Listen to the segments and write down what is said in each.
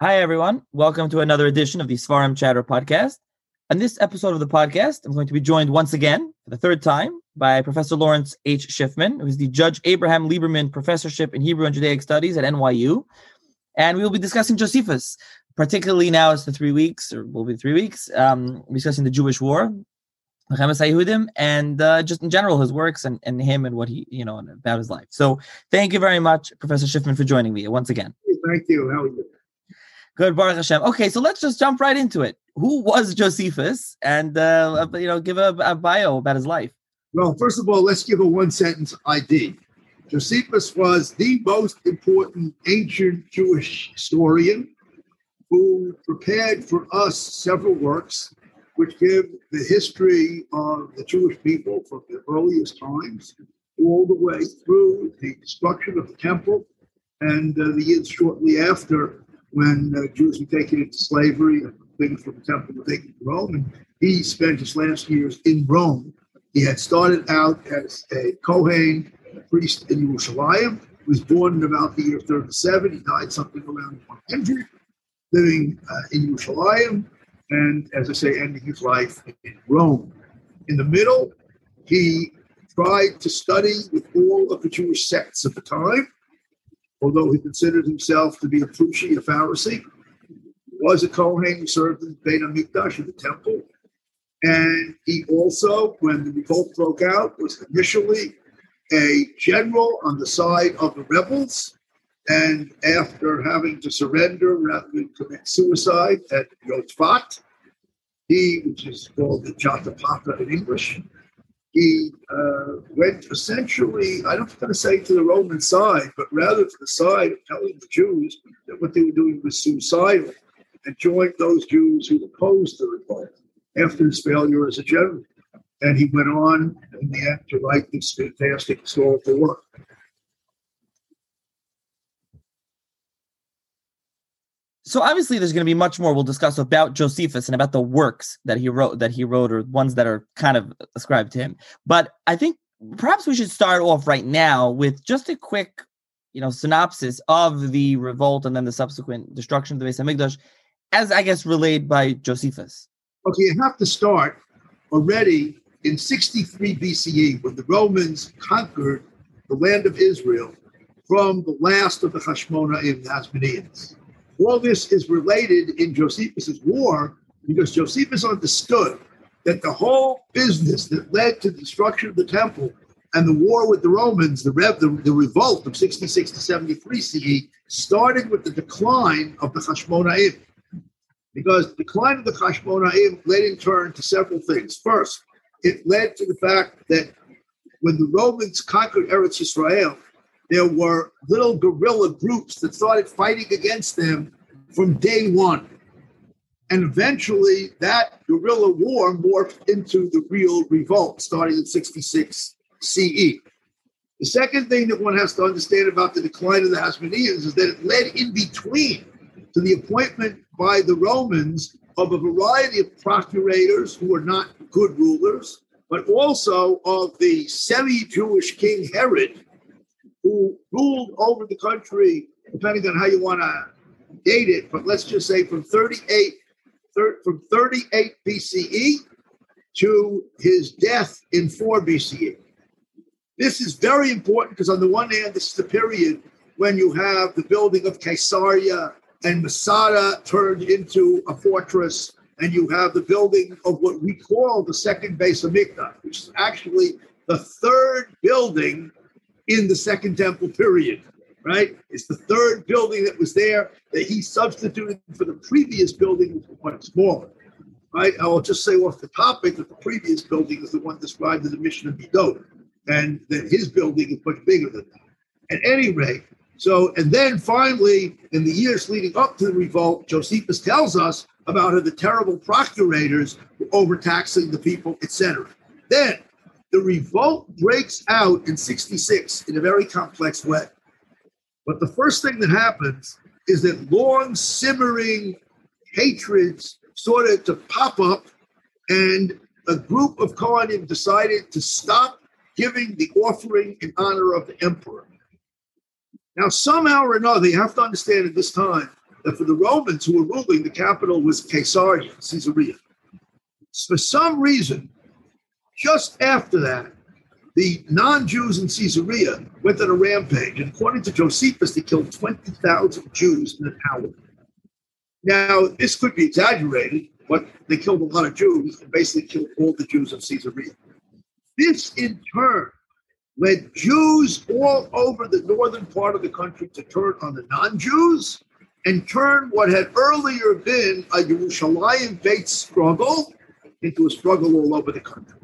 Hi, everyone. Welcome to another edition of the Sfarim Chatter podcast. On this episode of the podcast, I'm going to be joined once again, for the third time, by Professor Lawrence H. Schiffman, who is the Judge Abraham Lieberman Professorship in Hebrew and Judaic Studies at NYU. And we will be discussing Josephus, particularly now it's the 3 weeks, or will be 3 weeks, discussing the Jewish War, and just in general, his works and him and what he, and about his life. So thank you very much, Professor Schiffman, for joining me once again. Thank you. How are you? Good, Baruch Hashem. Okay, so let's just jump right into it. Who was Josephus? And, give a bio about his life. Well, first of all, let's give a one-sentence ID. Josephus was the most important ancient Jewish historian who prepared for us several works which give the history of the Jewish people from the earliest times all the way through the destruction of the temple and the years shortly after, when Jews were taken into slavery and things from the temple were taken to Rome. And he spent his last years in Rome. He had started out as a Kohen, a priest in Yerushalayim, was born in about the year 37. He died something around 100, living in Yerushalayim, and, as I say, ending his life in Rome. In the middle, he tried to study with all of the Jewish sects of the time. Although he considered himself to be a Prushi, a Pharisee, was a Kohen, served in Beit Hamikdash in the temple. And he also, when the revolt broke out, was initially a general on the side of the rebels. And after having to surrender rather than commit suicide at Yotzfat, which is called the Jotapata in English, he went essentially, I don't want to say to the Roman side, but rather to the side of telling the Jews that what they were doing was suicidal, and joined those Jews who opposed the revolt after his failure as a general. And he went on in the end to write this fantastic historical work. So obviously there's going to be much more we'll discuss about Josephus and about the works that he wrote or ones that are kind of ascribed to him. But I think perhaps we should start off right now with just a quick, synopsis of the revolt and then the subsequent destruction of the Beit HaMikdash, as I guess relayed by Josephus. Okay, you have to start already in 63 BCE when the Romans conquered the land of Israel from the last of the Hashmonaim, the Hasmoneans. All this is related in Josephus's war because Josephus understood that the whole business that led to the destruction of the temple and the war with the Romans, the revolt of 66 to 73 CE, started with the decline of the Hashmonaim. Because the decline of the Hashmonaim led in turn to several things. First, it led to the fact that when the Romans conquered Eretz Yisrael, there were little guerrilla groups that started fighting against them from day one. And eventually that guerrilla war morphed into the real revolt starting in 66 CE. The second thing that one has to understand about the decline of the Hasmoneans is that it led in between to the appointment by the Romans of a variety of procurators who were not good rulers, but also of the semi-Jewish King Herod, who ruled over the country, depending on how you want to date it, but let's just say from 38 BCE to his death in 4 BCE. This is very important because on the one hand, this is the period when you have the building of Caesarea and Masada turned into a fortress, and you have the building of what we call the second Beit Hamikdash, which is actually the third building in the Second Temple period, right? It's the third building that was there that he substituted for the previous building, which was much smaller, right? I will just say off the topic that the previous building is the one described in the Mishnah Midot, and that his building is much bigger than that. At any rate, and then finally, in the years leading up to the revolt, Josephus tells us about how the terrible procurators were overtaxing the people, etc. Then, the revolt breaks out in 66 in a very complex way. But the first thing that happens is that long simmering hatreds started to pop up, and a group of Kohanim decided to stop giving the offering in honor of the emperor. Now, somehow or another, you have to understand at this time that for the Romans who were ruling, the capital was Caesarea, Caesarea. For some reason, just after that, the non-Jews in Caesarea went on a rampage. And according to Josephus, they killed 20,000 Jews in an hour. Now, this could be exaggerated, but they killed a lot of Jews and basically killed all the Jews of Caesarea. This, in turn, led Jews all over the northern part of the country to turn on the non-Jews and turn what had earlier been a Yerushalayim-based struggle into a struggle all over the country.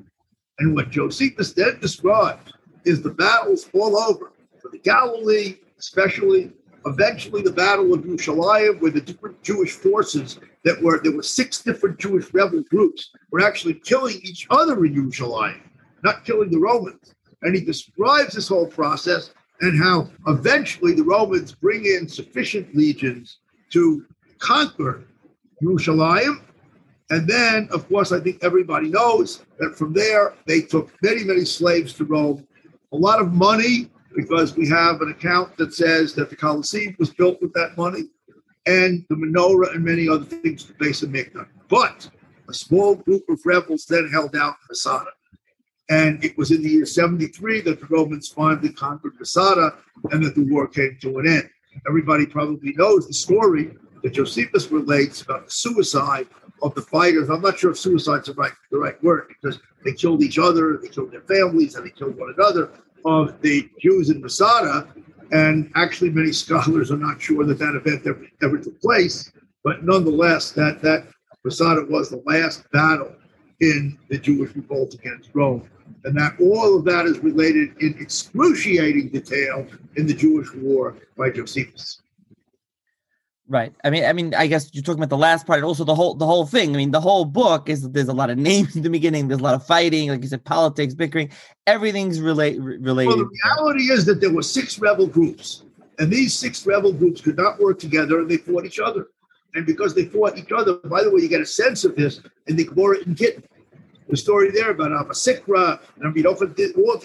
And what Josephus then described is the battles all over, for the Galilee especially, eventually the Battle of Yerushalayim, where the different Jewish forces that were, there were six different Jewish rebel groups, were actually killing each other in Yerushalayim, not killing the Romans. And he describes this whole process and how eventually the Romans bring in sufficient legions to conquer Yerushalayim. And then, of course, I think everybody knows that from there, they took many, many slaves to Rome, a lot of money, because we have an account that says that the Colosseum was built with that money, and the menorah and many other things to base a mikvah. But a small group of rebels then held out Masada. And it was in the year 73 that the Romans finally conquered Masada and that the war came to an end. Everybody probably knows the story that Josephus relates about the suicide of the fighters. I'm not sure if suicide's the right word, because they killed each other, they killed their families, and they killed one another, of the Jews in Masada. And actually many scholars are not sure that that event ever took place, but nonetheless, that Masada was the last battle in the Jewish revolt against Rome. And that all of that is related in excruciating detail in the Jewish War by Josephus. Right. I mean, I guess you're talking about the last part and also the whole thing. I mean, the whole book is that there's a lot of names in the beginning. There's a lot of fighting. Like you said, politics, bickering. Everything's related. Well, the reality is that there were six rebel groups. And these six rebel groups could not work together, and they fought each other. And because they fought each other, by the way, you get a sense of this in the Gemara and Gittin. The story there about Avasikra, and if you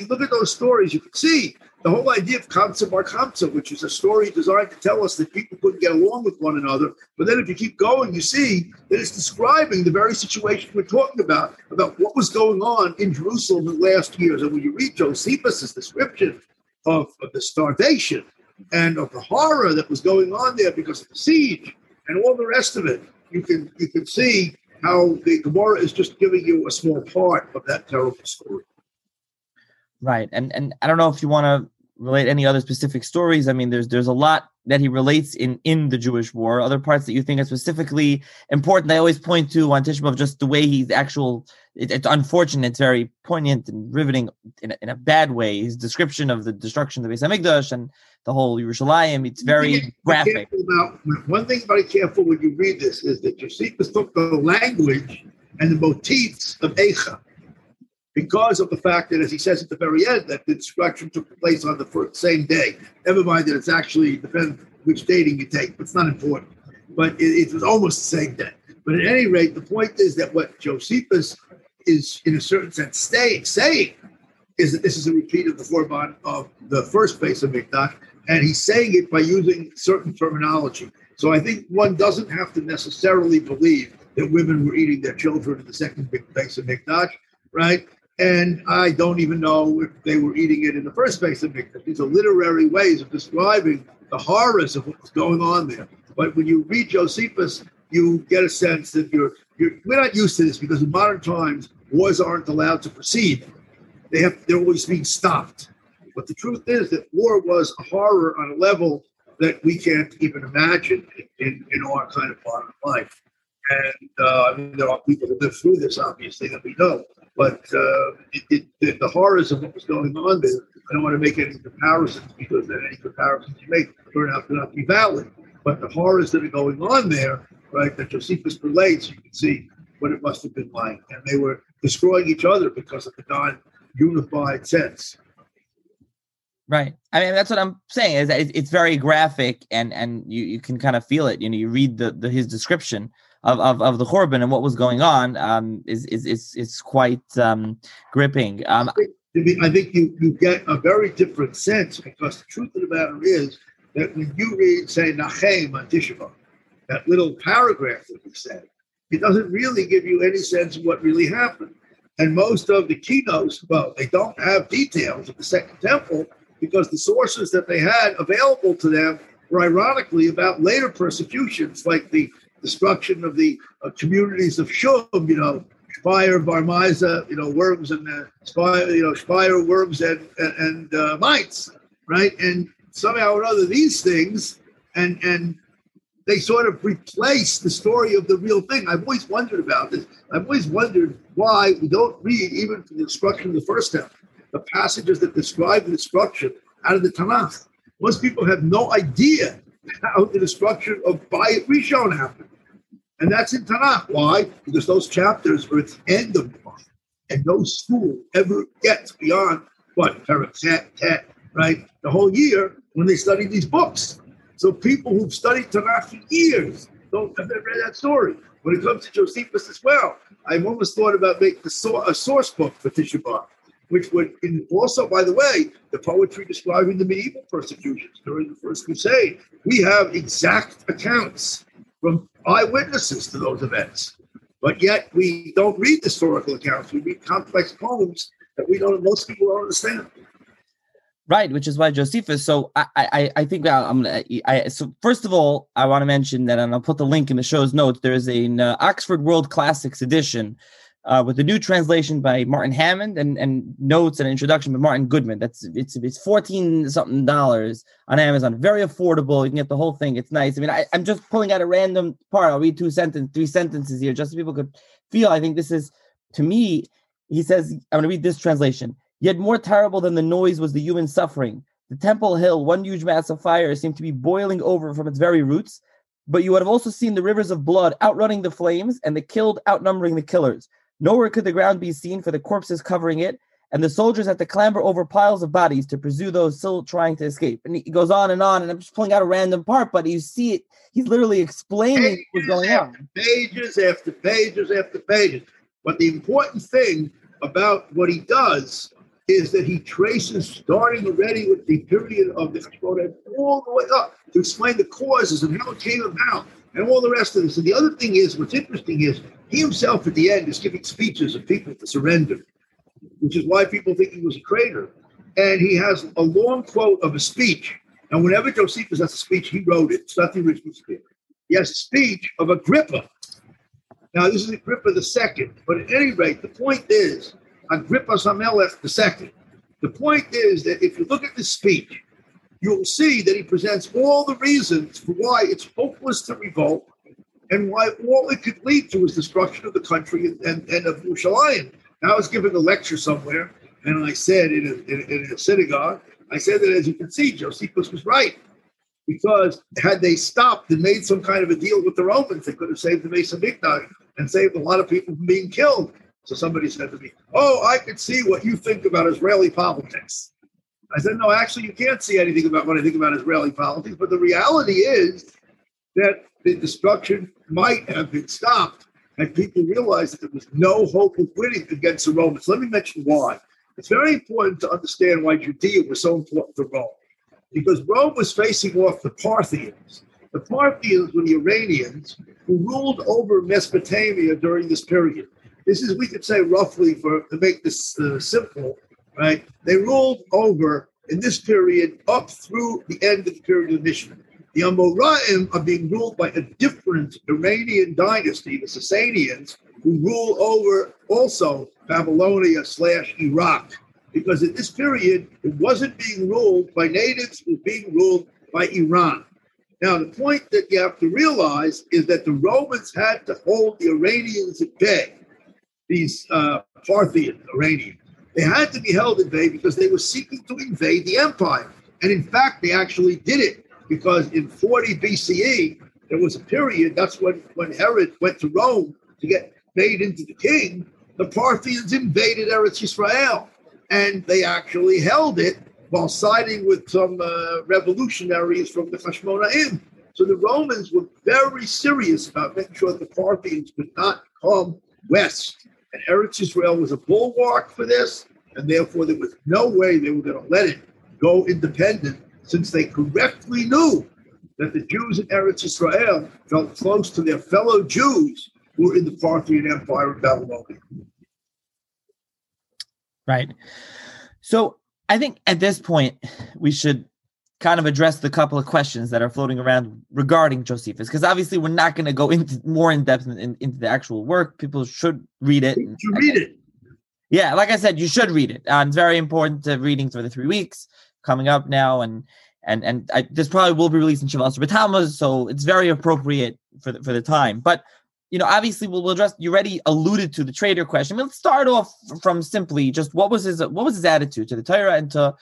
look at those stories, you can see the whole idea of Kamsa Bar Kamsa, which is a story designed to tell us that people couldn't get along with one another. But then if you keep going, you see that it's describing the very situation we're talking about what was going on in Jerusalem in the last years. And when you read Josephus' description of the starvation and of the horror that was going on there because of the siege and all the rest of it, you can see how the Gemara is just giving you a small part of that terrible story. Right. And I don't know if you want to relate any other specific stories. I mean, there's a lot that he relates in the Jewish War. Other parts that you think are specifically important, I always point to on Tisha B'Av, just the way he's it's unfortunate, it's very poignant and riveting in a bad way. His description of the destruction of the Beit Hamikdash and the whole Yerushalayim, it's very graphic. One thing about it, careful when you read this, is that Josephus took the language and the motifs of Eicha, because of the fact that, as he says at the very end, that the destruction took place on the same day. Never mind that it's actually, depends which dating you take, but it's not important. But it was almost the same day. But at any rate, the point is that what Josephus is, in a certain sense, saying is that this is a repeat of the korban of the first base of Mikdash, and he's saying it by using certain terminology. So I think one doesn't have to necessarily believe that women were eating their children in the second base of Mikdash, right? And I don't even know if they were eating it in the first place of Mikdash. These are literary ways of describing the horrors of what was going on there. But when you read Josephus, you get a sense that we're not used to this, because in modern times, wars aren't allowed to proceed. They're always being stopped. But the truth is that war was a horror on a level that we can't even imagine in our kind of modern life. And I mean, there are people who live through this, obviously, that we know. But the horrors of what was going on there, I don't want to make any comparisons, because then any comparisons you make turn out to not be valid. But the horrors that are going on there, right, that Josephus relates, you can see what it must have been like. And they were destroying each other because of the non-unified sense. Right. I mean, that's what I'm saying, is that it's very graphic, and you can kind of feel it. You know, you read his description of the Korban and what was going on is quite gripping. I think you get a very different sense, because the truth of the matter is that when you read, say, Nachem on Tisha B'Av, that little paragraph that he said, it doesn't really give you any sense of what really happened. And most of the keynotes, well, they don't have details of the Second Temple because the sources that they had available to them were ironically about later persecutions, like the destruction of the communities of Shum, you know, Shpire, Bar Misa, you know, worms and Shpire, you know, Shpire, worms and mites, right? And somehow or other, these things and they sort of replace the story of the real thing. I've always wondered about this. I've always wondered why we don't read, even from the destruction of the first temple, the passages that describe the destruction out of the Tanakh. Most people have no idea how the destruction of Bayit Rishon happened. And that's in Tanakh. Why? Because those chapters were at the end of the month. And no school ever gets beyond, what, right? The whole year when they study these books. So people who've studied Tanakh for years don't have never read that story. When it comes to Josephus as well, I've almost thought about making a source book for Tisha B'Av, which would also, by the way, the poetry describing the medieval persecutions during the First Crusade. We have exact accounts from eyewitnesses to those events, but yet we don't read historical accounts. We read complex poems that we don't, most people don't understand. Right, which is why Josephus. So I think I'm gonna. So first of all, I want to mention that, and I'll put the link in the show's notes. There is an Oxford World Classics edition with a new translation by Martin Hammond and notes and introduction by Martin Goodman. It's $14-something on Amazon. Very affordable. You can get the whole thing. It's nice. I mean, I'm just pulling out a random part. I'll read three sentences here, just so people could feel. I think this is, to me, he says. I'm gonna read this translation. Yet more terrible than the noise was the human suffering. The Temple Hill, one huge mass of fire, seemed to be boiling over from its very roots. But you would have also seen the rivers of blood outrunning the flames and the killed outnumbering the killers. Nowhere could the ground be seen for the corpses covering it, and the soldiers had to clamber over piles of bodies to pursue those still trying to escape. And it goes on, and I'm just pulling out a random part, but you see it. He's literally explaining what's going on. Pages after pages after pages. But the important thing about what he does is that he traces, starting already with the period of the Hashmonaim all the way up to explain the causes and how it came about and all the rest of this. And the other thing is, what's interesting is, he himself at the end is giving speeches of people to surrender, which is why people think he was a traitor. And he has a long quote of a speech. And whenever Josephus has a speech, he wrote it. It's not the original speech. He has a speech of Agrippa. Now, this is Agrippa II, but at any rate, the point is, Agrippa Samelis II. The point is that if you look at this speech, you'll see that he presents all the reasons for why it's hopeless to revolt and why all it could lead to is destruction of the country and of Yerushalayim. I was giving a lecture somewhere, and I said in a synagogue, I said that as you can see, Josephus was right, because had they stopped and made some kind of a deal with the Romans, they could have saved the Beit Hamikdash and saved a lot of people from being killed. So somebody said to me, oh, I could see what you think about Israeli politics. I said, no, actually, you can't see anything about what I think about Israeli politics. But the reality is that the destruction might have been stopped had people realized that there was no hope of winning against the Romans. Let me mention why. It's very important to understand why Judea was so important to Rome. Because Rome was facing off the Parthians. The Parthians were the Iranians who ruled over Mesopotamia during this period. This is, we could say roughly, for to make this simple, right? They ruled over in this period up through the end of the period of Mishnah. The Amoraim are being ruled by a different Iranian dynasty, the Sasanians, who rule over also Babylonia/Iraq. Because at this period, it wasn't being ruled by natives, it was being ruled by Iran. Now, the point that you have to realize is that the Romans had to hold the Iranians at bay. These Parthian Iranians, they had to be held at bay because they were seeking to invade the empire. And in fact, they actually did it, because in 40 BCE, there was a period, that's when Herod went to Rome to get made into the king, the Parthians invaded Eretz Yisrael. And they actually held it while siding with some revolutionaries from the Hashmonaim. So the Romans were very serious about making sure the Parthians could not come west. And Eretz Israel was a bulwark for this, and therefore there was no way they were going to let it go independent, since they correctly knew that the Jews in Eretz Israel felt close to their fellow Jews who were in the Parthian Empire of Babylonia. Right. So I think at this point, we should kind of address the couple of questions that are floating around regarding Josephus, because obviously we're not going to go into more in depth into the actual work. People should read it. You should read it. Yeah, like I said, you should read it. It's very important to reading for the 3 weeks coming up now, and this probably will be released in Shivas B'Tamuz, so it's very appropriate for the time. But you know, obviously, we'll address. You already alluded to the traitor question. I mean, let's start off from simply just what was his attitude to the Torah and to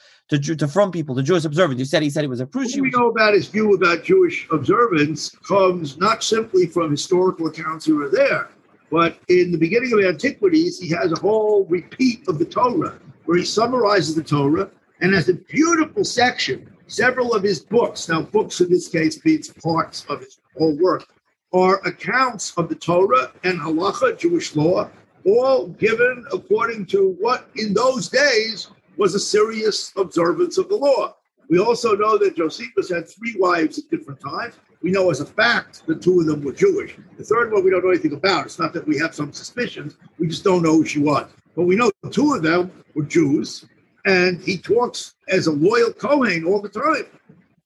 from people, to Jewish observance. You said he was a Prushi. What we know about his view about Jewish observance comes not simply from historical accounts who were there. But in the beginning of Antiquities, he has a whole repeat of the Torah, where he summarizes the Torah and has a beautiful section. Several of his books, now books in this case means parts of his whole work, are accounts of the Torah and halacha, Jewish law, all given according to what in those days was a serious observance of the law. We also know that Josephus had 3 wives at different times. We know as a fact that 2 of them were Jewish. The third one we don't know anything about. It's not that we have some suspicions. We just don't know who she was. But we know 2 of them were Jews, and he talks as a loyal Kohen all the time.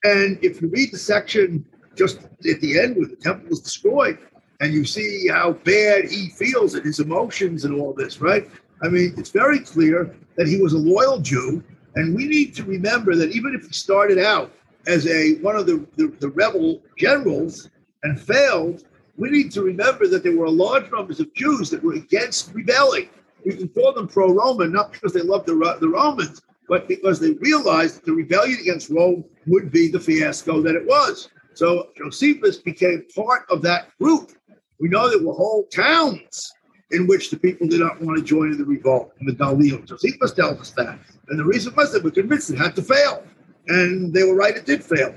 And if you read the section just at the end where the temple was destroyed, and you see how bad he feels and his emotions and all this, right? I mean, it's very clear that he was a loyal Jew, and we need to remember that even if he started out as one of the rebel generals and failed, we need to remember that there were large numbers of Jews that were against rebelling. We can call them pro-Roman, not because they loved the Romans, but because they realized that the rebellion against Rome would be the fiasco that it was. So Josephus became part of that group. We know there were whole towns in which the people did not want to join in the revolt, in the Galilee. Josephus tells us that. And the reason was that we're convinced it had to fail. And they were right, it did fail.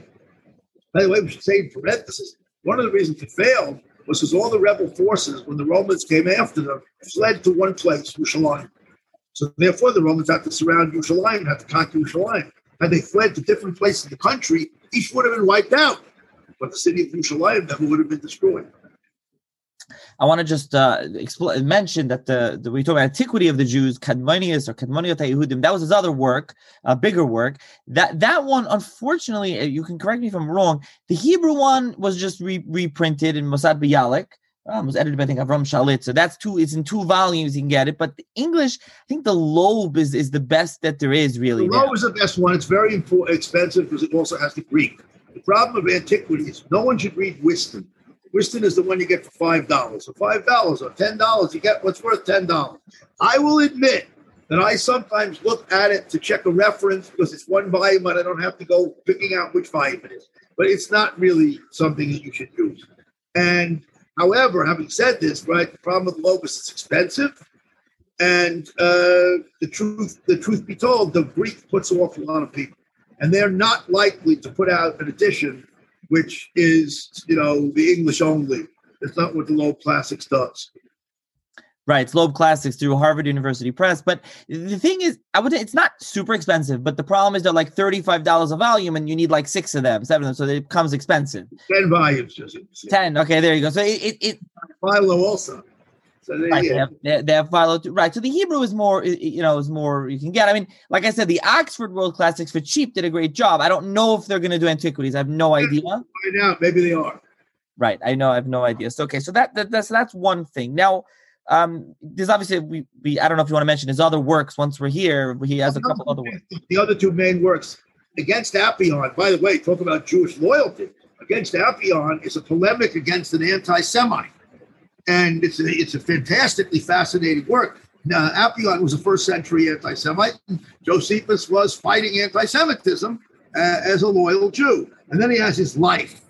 By the way, we should say in parenthesis, one of the reasons it failed was because all the rebel forces, when the Romans came after them, fled to one place, Yerushalayim. So therefore, the Romans had to surround Yerushalayim, had to conquer Yerushalayim. Had they fled to different places in the country, each would have been wiped out. But the city of Yerushalayim never would have been destroyed. I want to just mention that we talk about antiquity of the Jews, Kadmonius or Kadmoniot HaYehudim. That was his other work, a bigger work. That one, unfortunately, you can correct me if I'm wrong. The Hebrew one was just reprinted in Mosad Bialik. It was edited by, I think, Avram Shalit. So that's 2. It's in 2 volumes. You can get it. But the English, I think the Loeb is the best that there is. Really, the Loeb is the best one. It's very expensive because it also has the Greek. The problem of antiquity is no one should read Whiston. Whiston is the one you get for $5. Or $5 or $10, you get what's worth $10. I will admit that I sometimes look at it to check a reference because it's one volume, but I don't have to go picking out which volume it is. But it's not really something that you should use. And however, having said this, right, the problem with Loeb is it's expensive. And the truth be told, the Greek puts off a lot of people. And they're not likely to put out an edition which is, you know, the English only. It's not what the Loeb Classics does. Right, it's Loeb Classics through Harvard University Press. But the thing is, it's not super expensive, but the problem is they're like $35 a volume, and you need like 6 of them, 7 of them, so it becomes expensive. 10 volumes. Just 10, okay, there you go. So it Philo also. So they have Philo too. Right. So the Hebrew is more, you know, is more you can get. I mean, like I said, the Oxford World Classics for cheap did a great job. I don't know if they're going to do antiquities. I have no idea. Find out. Maybe they are. Right. I know. I have no idea. So, okay. So that's one thing. Now, there's obviously I don't know if you want to mention his other works once we're here. He has a couple other works. The other 2 main works against Apion. By the way, talk about Jewish loyalty. Against Apion is a polemic against an anti-Semite. And it's a fantastically fascinating work. Now, Apion was a first-century anti-Semite. Josephus was fighting anti-Semitism as a loyal Jew. And then he has his life.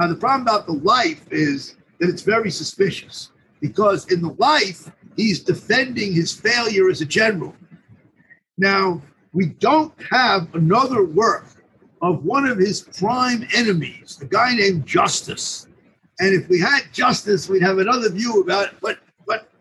Now, the problem about the life is that it's very suspicious because in the life, he's defending his failure as a general. Now, we don't have another work of one of his prime enemies, a guy named Justus. And if we had Justice, we'd have another view about what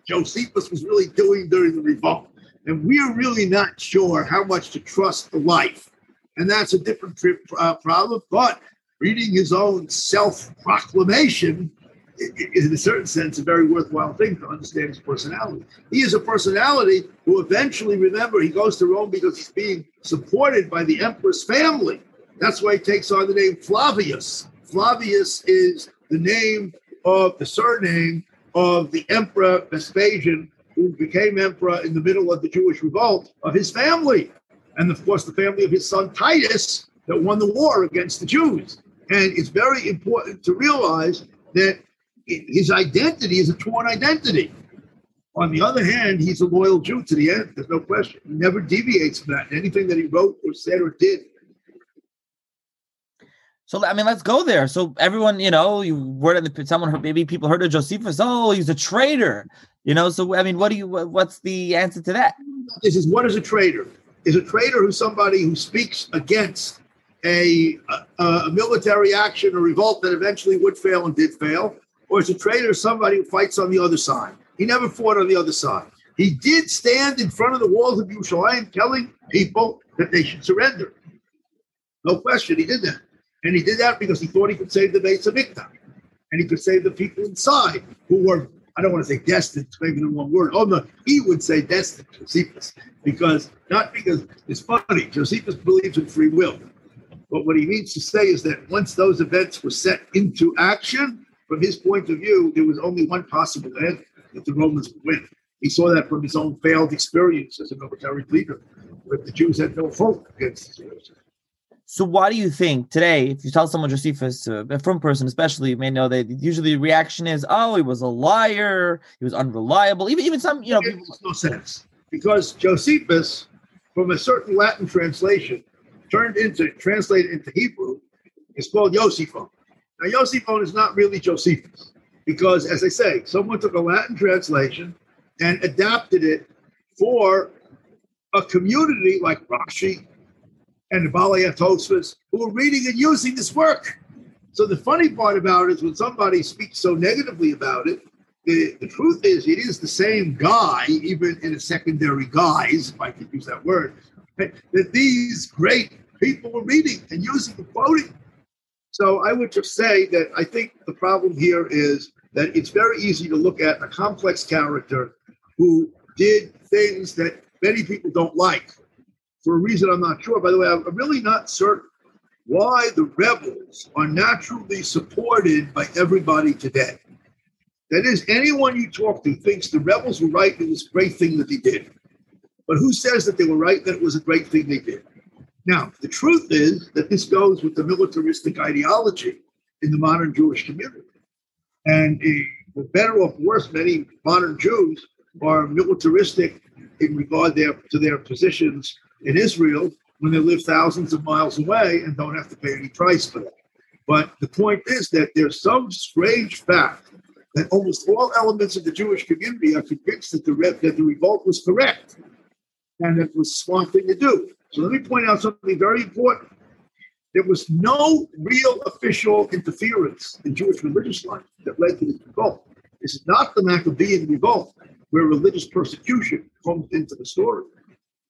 Josephus was really doing during the revolt. And we're really not sure how much to trust the life. And that's a different problem. But reading his own self-proclamation is, in a certain sense, a very worthwhile thing to understand his personality. He is a personality who eventually, remember, he goes to Rome because he's being supported by the emperor's family. That's why he takes on the name Flavius. Flavius is the name of the surname of the emperor Vespasian, who became emperor in the middle of the Jewish revolt, of his family. And, of course, the family of his son Titus that won the war against the Jews. And it's very important to realize that his identity is a torn identity. On the other hand, he's a loyal Jew to the end. There's no question. He never deviates from that. Anything that he wrote or said or did. So, I mean, let's go there. So everyone, you know, maybe people heard of Josephus. Oh, he's a traitor. You know, so, I mean, what's the answer to that? This is, what is a traitor? Is a traitor who's somebody who speaks against a military action or revolt that eventually would fail and did fail, or is a traitor somebody who fights on the other side? He never fought on the other side. He did stand in front of the walls of Yerushalayim telling people that they should surrender. No question, he did that. And he did that because he thought he could save the Beit Hamikdash. And he could save the people inside who were, I don't want to say destined, maybe the wrong word. Oh, no, he would say destined, Josephus, because it's funny. Josephus believes in free will. But what he means to say is that once those events were set into action, from his point of view, there was only one possible end, that the Romans would win. He saw that from his own failed experience as a military leader, where the Jews had no hope against the Jews. So why do you think today, if you tell someone Josephus, a firm person especially, you may know that usually the reaction is, oh, he was a liar, he was unreliable, even some, you know. It makes no sense, because Josephus, from a certain Latin translation, translated into Hebrew, is called Yosifon. Now, Yosifon is not really Josephus, because, as I say, someone took a Latin translation and adapted it for a community like Rashi and the Bavli and Tosfos, who are reading and using this work. So the funny part about it is when somebody speaks so negatively about it, the truth is it is the same guy, even in a secondary guise, if I could use that word, that these great people were reading and using and quoting. So I would just say that I think the problem here is that it's very easy to look at a complex character who did things that many people don't like, for a reason I'm not sure. By the way, I'm really not certain why the rebels are naturally supported by everybody today. That is, anyone you talk to thinks the rebels were right, it was a great thing that they did. But who says that they were right, that it was a great thing they did? Now, the truth is that this goes with the militaristic ideology in the modern Jewish community. And for better or worse, many modern Jews are militaristic in regard to their positions in Israel when they live thousands of miles away and don't have to pay any price for that. But the point is that there's some strange fact that almost all elements of the Jewish community are convinced that the revolt was correct and it was a smart thing to do. So let me point out something very important. There was no real official interference in Jewish religious life that led to this revolt. This is not the Maccabean revolt where religious persecution comes into the story.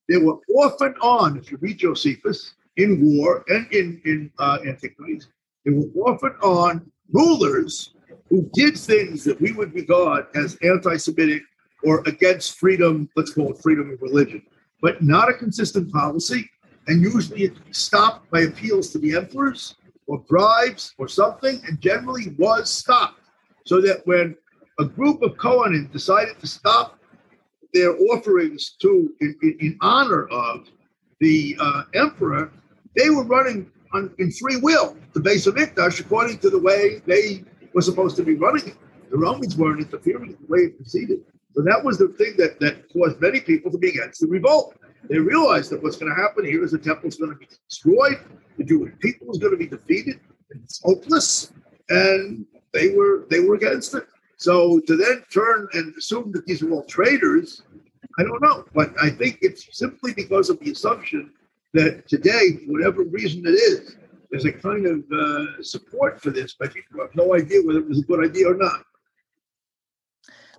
They were off and on, if you read Josephus, in war and in antiquities. They were off and on rulers who did things that we would regard as anti-Semitic or against freedom, let's call it freedom of religion, but not a consistent policy, and usually stopped by appeals to the emperors or bribes or something, and generally was stopped. So that when a group of Kohenim decided to stop their offerings in honor of the emperor, they were running in free will, the Beit Hamikdash, according to the way they were supposed to be running it. The Romans weren't interfering in the way it proceeded. So that was the thing that caused many people to be against the revolt. They realized that what's going to happen here is the temple is going to be destroyed, the Jewish people is going to be defeated, and it's hopeless, and they were against it. So to then turn and assume that these are all traitors, I don't know. But I think it's simply because of the assumption that today, for whatever reason it is, there's a kind of support for this by people who have no idea whether it was a good idea or not.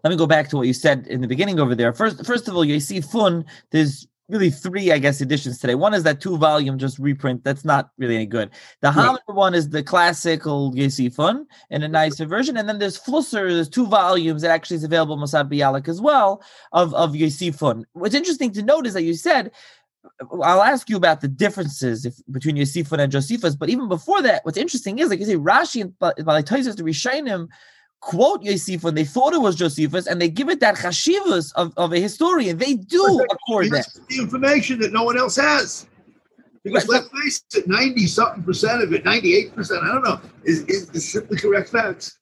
Let me go back to what you said in the beginning over there. First of all, Yosifun, there's really three, I guess, editions today. One is that two-volume just reprint that's not really any good. The Hammer one is the classical Yosifon in a nicer version, and then there's Flusser. There's two volumes that actually is available in Mosad Bialik as well of Yosifon. What's interesting to note is that you said, I'll ask you about the differences between Yosifon and Josephus, but even before that, what's interesting is, like you say, Rashi and Balei Tosfos to Rishonim quote Yosifon, they thought it was Josephus, and they give it that chashivus of a historian. They do accord that. The information that no one else has. Because let's face it, 90-something percent of it, 98%, I don't know, is simply correct facts.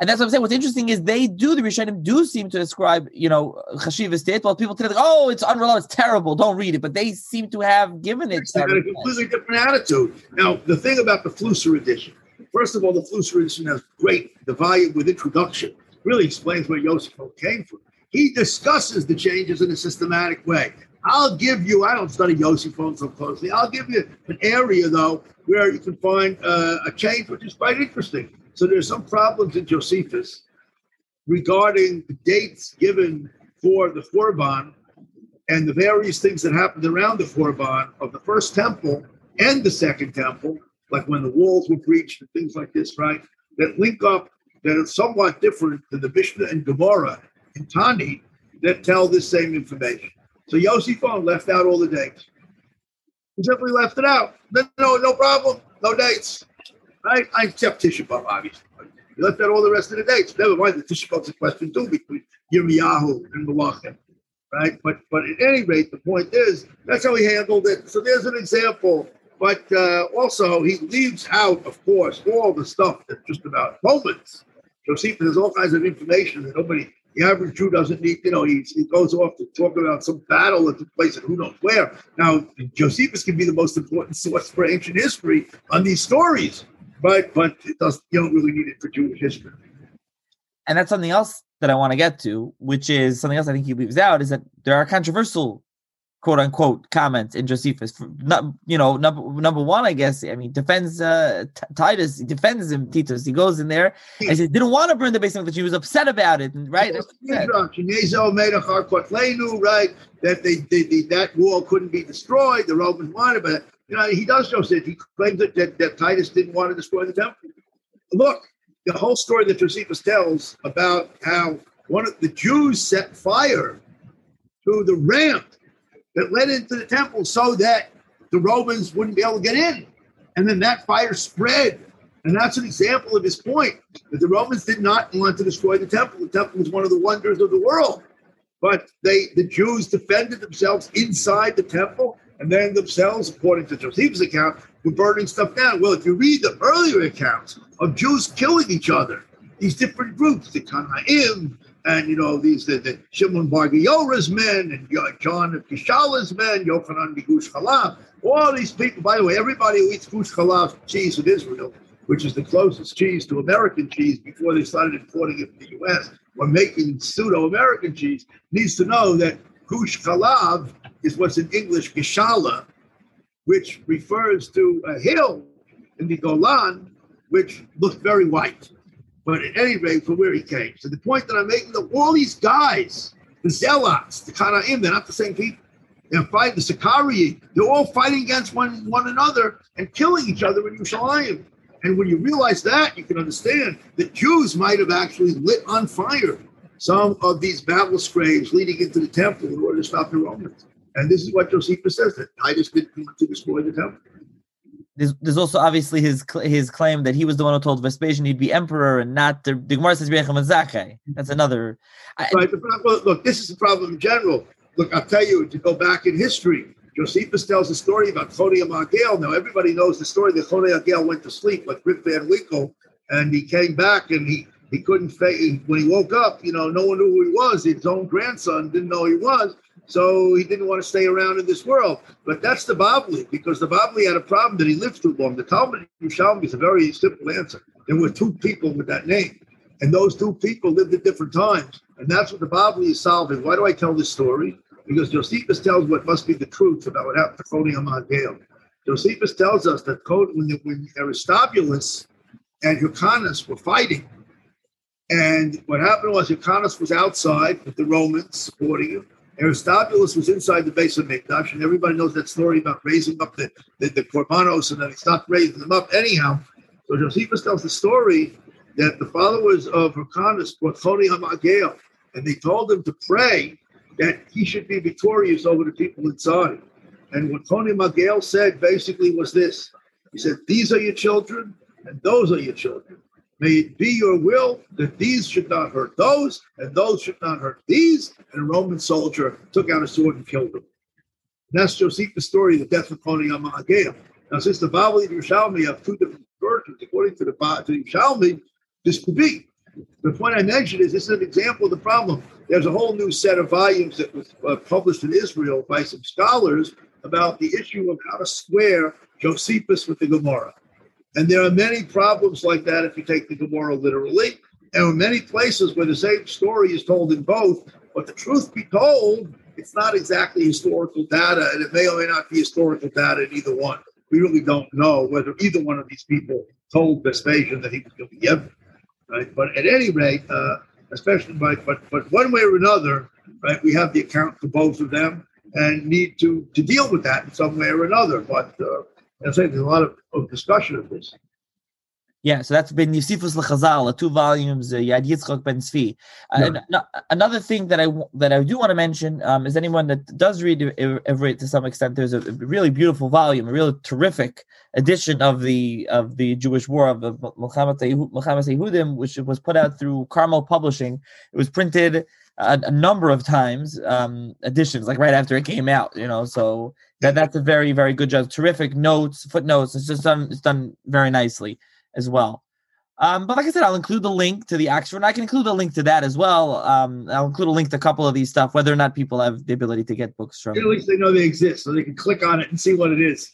And that's what I'm saying. What's interesting is they do, the Rishonim do seem to ascribe, chashivus to it, while people tell them, oh, it's unreliable, it's terrible, don't read it. But they seem to have given it. They've got a completely different attitude. Now, the thing about the Flusser edition, first of all, the Flusser edition has great, the volume with introduction really explains where Yosifon came from. He discusses the changes in a systematic way. I don't study Yosifon so closely, I'll give you an area, though, where you can find a change which is quite interesting. So there's some problems in Josephus regarding the dates given for the Korban and the various things that happened around the Korban of the first temple and the second temple, like when the walls were breached and things like this, right, that link up, that are somewhat different than the Mishnah and Gemara and Tani that tell this same information. So Yosifon left out all the dates. He simply left it out. No problem, no dates. Right? I accept Tisha B'Av, obviously. He left out all the rest of the dates. Never mind, the Tisha B'Av's a question, too, between Yirmiyahu and Malachim. Right? But at any rate, the point is, that's how he handled it. So there's an example. But also, he leaves out, of course, all the stuff that's just about moments. Josephus has all kinds of information that the average Jew doesn't need. He goes off to talk about some battle that took place and who knows where. Now, Josephus can be the most important source for ancient history on these stories, but you don't really need it for Jewish history. And that's something else that I want to get to, which is something else I think he leaves out, is that there are controversial quote-unquote comments in Josephus. Number one, I guess, defends Titus. He defends him, Titus. He goes in there and he says, didn't want to burn the Beis Hamikdash. He was upset about it, right? Right? That that wall couldn't be destroyed. The Romans wanted, but he does know that. He claims that Titus didn't want to destroy the temple. Look, the whole story that Josephus tells about how one of the Jews set fire to the ramp that led into the temple so that the Romans wouldn't be able to get in. And then that fire spread. And that's an example of his point, that the Romans did not want to destroy the temple. The temple was one of the wonders of the world. But the Jews defended themselves inside the temple, and then themselves, according to Josephus' account, were burning stuff down. Well, if you read the earlier accounts of Jews killing each other, these different groups, the Kanaim, and, these the Shimon Bar Giora's men and John of Kishala's men, Yochanan Gush Chalav, all these people. By the way, everybody who eats Gush Chalav cheese in Israel, which is the closest cheese to American cheese before they started importing it from the U.S. or making pseudo-American cheese, needs to know that Gush Chalav is what's in English Kishala, which refers to a hill in the Golan, which looked very white. But at any rate, from where he came. So the point that I'm making, all these guys, the Zealots, the Kanaim, they're not the same people. They're fighting, the Sicarii, they're all fighting against one another and killing each other in Yerushalayim. And when you realize that, you can understand that Jews might have actually lit on fire some of these battle scraves leading into the temple in order to stop the Romans. And this is what Josephus says, that Titus didn't want to destroy the temple. There's also obviously his claim that he was the one who told Vespasian he'd be emperor and not the Gemara says that's another. Right. Look, this is the problem in general. Look, I'll tell you, to go back in history, Josephus tells a story about Choni HaMe'agel. Now, everybody knows the story that Choni HaMe'agel went to sleep with Rip Van Winkle, and he came back and he couldn't face. When he woke up, no one knew who he was. His own grandson didn't know who he was. So he didn't want to stay around in this world. But that's the Bavli, because the Bavli had a problem that he lived too long. The Talmud in Yerushalmi is a very simple answer. There were two people with that name, and those two people lived at different times. And that's what the Bavli is solving. Why do I tell this story? Because Josephus tells what must be the truth about what happened to Choni HaMe'agel. Josephus tells us that when Aristobulus and Hyrcanus were fighting, and what happened was Hyrcanus was outside with the Romans supporting him, Aristobulus was inside the base of Hamikdash, and everybody knows that story about raising up the korbanos, and then he stopped raising them up anyhow. So Josephus tells the story that the followers of Hyrcanus brought Choni HaMe'agel, and they told him to pray that he should be victorious over the people inside. And what Choni HaMe'agel said basically was this. He said, these are your children, and those are your children. May it be your will that these should not hurt those, and those should not hurt these. And a Roman soldier took out a sword and killed him. And that's Josephus' story, the death of Choni HaMe'agel. Now, since the Bavli and Yerushalmi have two different versions, according to the Yerushalmi, this could be. The point I mentioned is this is an example of the problem. There's a whole new set of volumes that was published in Israel by some scholars about the issue of how to square Josephus with the Gemara. And there are many problems like that if you take the Gemara literally. There are many places where the same story is told in both, but the truth be told, it's not exactly historical data, and it may or may not be historical data in either one. We really don't know whether either one of these people told Vespasian that he was going to be emperor, right? But at any rate, especially by but one way or another, right? We have the account for both of them and need to deal with that in some way or another. But I'd say there's a lot of discussion of this. Yeah, so that's been Yosefus L'Chazal, two volumes, Yad Yitzchak Ben Tzvi. Another thing that I do want to mention is anyone that does read Ivrite to some extent, there's a really beautiful volume, a really terrific edition of the Jewish War of Milchamas Yehudim, which was put out through Carmel Publishing. It was printed a number of times, editions, like right after it came out, you know, so that's a very, very good job. Terrific notes, footnotes. It's done very nicely as well. But like I said, I'll include the link to the Oxford, and I can include a link to that as well. I'll include a link to a couple of these stuff, whether or not people have the ability to get books from. At least they know they exist, so they can click on it and see what it is.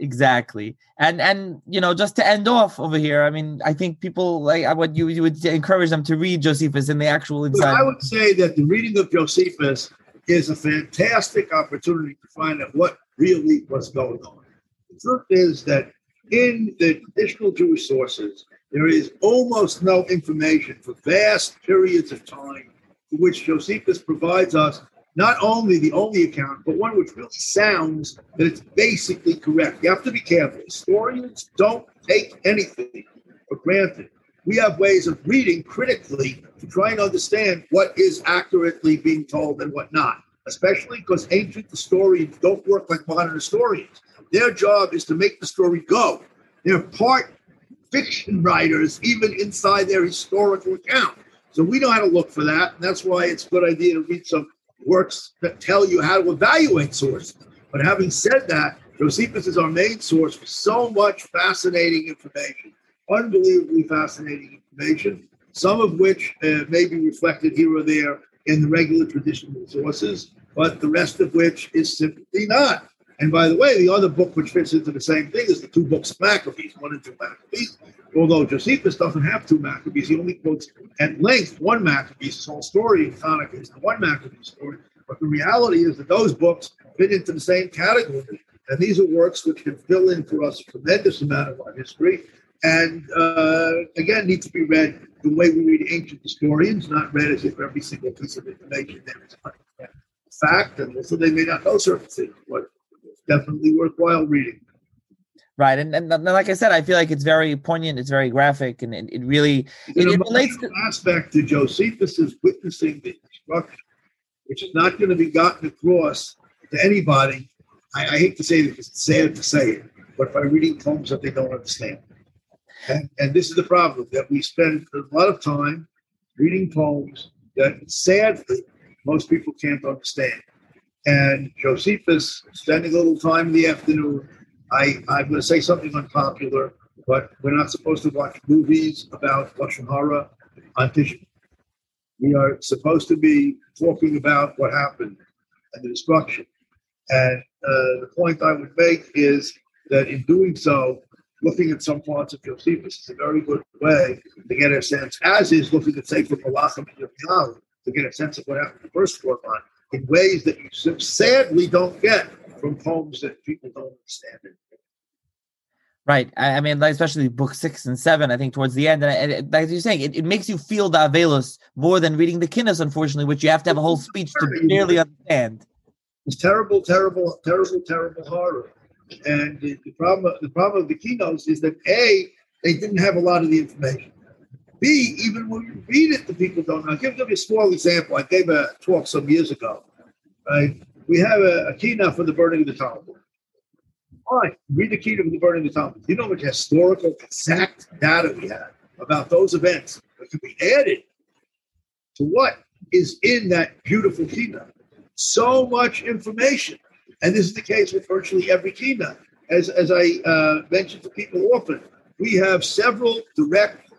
Exactly. And you know, just to end off over here, I mean, I think people, like what you would encourage them to read Josephus in the actual exam. I would say that the reading of Josephus is a fantastic opportunity to find out what really was going on. The truth is that in the traditional Jewish sources, there is almost no information for vast periods of time in which Josephus provides us not only the only account, but one which really sounds that it's basically correct. You have to be careful. Historians don't take anything for granted. We have ways of reading critically to try and understand what is accurately being told and what not, especially because ancient historians don't work like modern historians. Their job is to make the story go. They're part fiction writers, even inside their historical account. So we know how to look for that, and that's why it's a good idea to read some works that tell you how to evaluate sources. But having said that, Josephus is our main source for so much fascinating information, unbelievably fascinating information, some of which may be reflected here or there in the regular traditional sources, but the rest of which is simply not. And by the way, the other book which fits into the same thing is the two books of Maccabees, 1 and 2 Maccabees, although Josephus doesn't have 2 Maccabees. He only quotes at length 1 Maccabees. This whole story in Tanakh is the 1 Maccabees story. But the reality is that those books fit into the same category. And these are works which can fill in for us a tremendous amount of our history. And again, need to be read the way we read ancient historians, not read as if every single piece of information there is fact, and also they may not know certain things, but it's definitely worthwhile reading. Right, and like I said, I feel like it's very poignant, it's very graphic, and it really it relates to aspect to Josephus's witnessing the destruction, which is not going to be gotten across to anybody. I hate to say this, because it's sad to say it, but by reading poems that they don't understand. And this is the problem, that we spend a lot of time reading poems that, sadly, most people can't understand. And Josephus, spending a little time in the afternoon, I'm going to say something unpopular, but we're not supposed to watch movies about Lashon Hara on Tisha. We are supposed to be talking about what happened and the destruction. And the point I would make is that in doing so, looking at some parts of Josephus is a very good way to get a sense, as is looking at, say, from Malachim and Yirmiyahu, to get a sense of what happened in the first 4 line in ways that you sadly don't get from poems that people don't understand. Right. I mean, especially book 6 and 7, I think towards the end. And like you're saying, it makes you feel the Avelus more than reading the Kinnis, unfortunately, which you have to have a whole speech to clearly understand. It's terrible horror. And the problem of the Kinnis is that A, they didn't have a lot of the information. B, even when you read it, the people don't know. I'll give you a small example. I gave a talk some years ago. Right? We have a Kinnis for the burning of the Talmud. Fine. Read the Kinah of the burning of the Talmud. You know how much historical, exact data we have about those events that could be added to what is in that beautiful Kinah. So much information. And this is the case with virtually every Kinah. As I mention to people often, we have several direct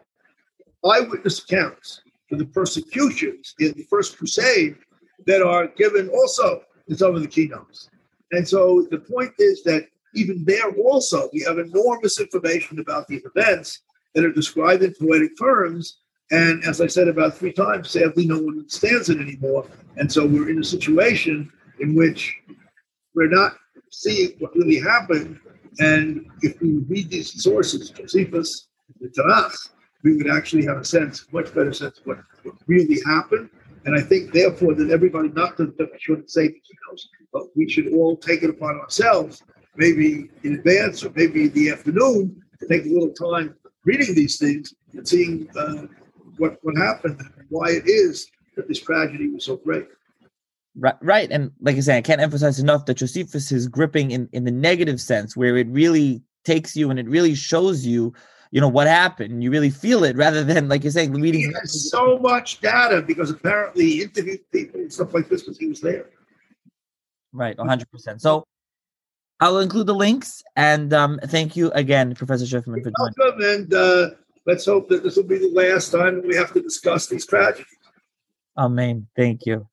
eyewitness accounts for the persecutions in the First Crusade that are given also in some of the Kinahs. And so the point is that even there also, we have enormous information about these events that are described in poetic terms. And as I said about 3 times, sadly, no one understands it anymore. And so we're in a situation in which we're not seeing what really happened. And if we would read these sources, Josephus, the Tanakh, we would actually have a sense, much better sense of what really happened. And I think, therefore, that everybody not that shouldn't say the Kinos, but we should all take it upon ourselves, maybe in advance or maybe in the afternoon, to take a little time reading these things and seeing what happened and why it is that this tragedy was so great. Right. And like I say, I can't emphasize enough that Josephus is gripping in the negative sense, where it really takes you and it really shows you, you know, what happened. You really feel it rather than, like you're saying, reading. He has so much data because apparently he interviewed people and stuff like this because he was there. Right, 100%. So, I'll include the links, and thank you again, Professor Schiffman, for joining. Welcome, and let's hope that this will be the last time we have to discuss these tragedies. Amen. Thank you.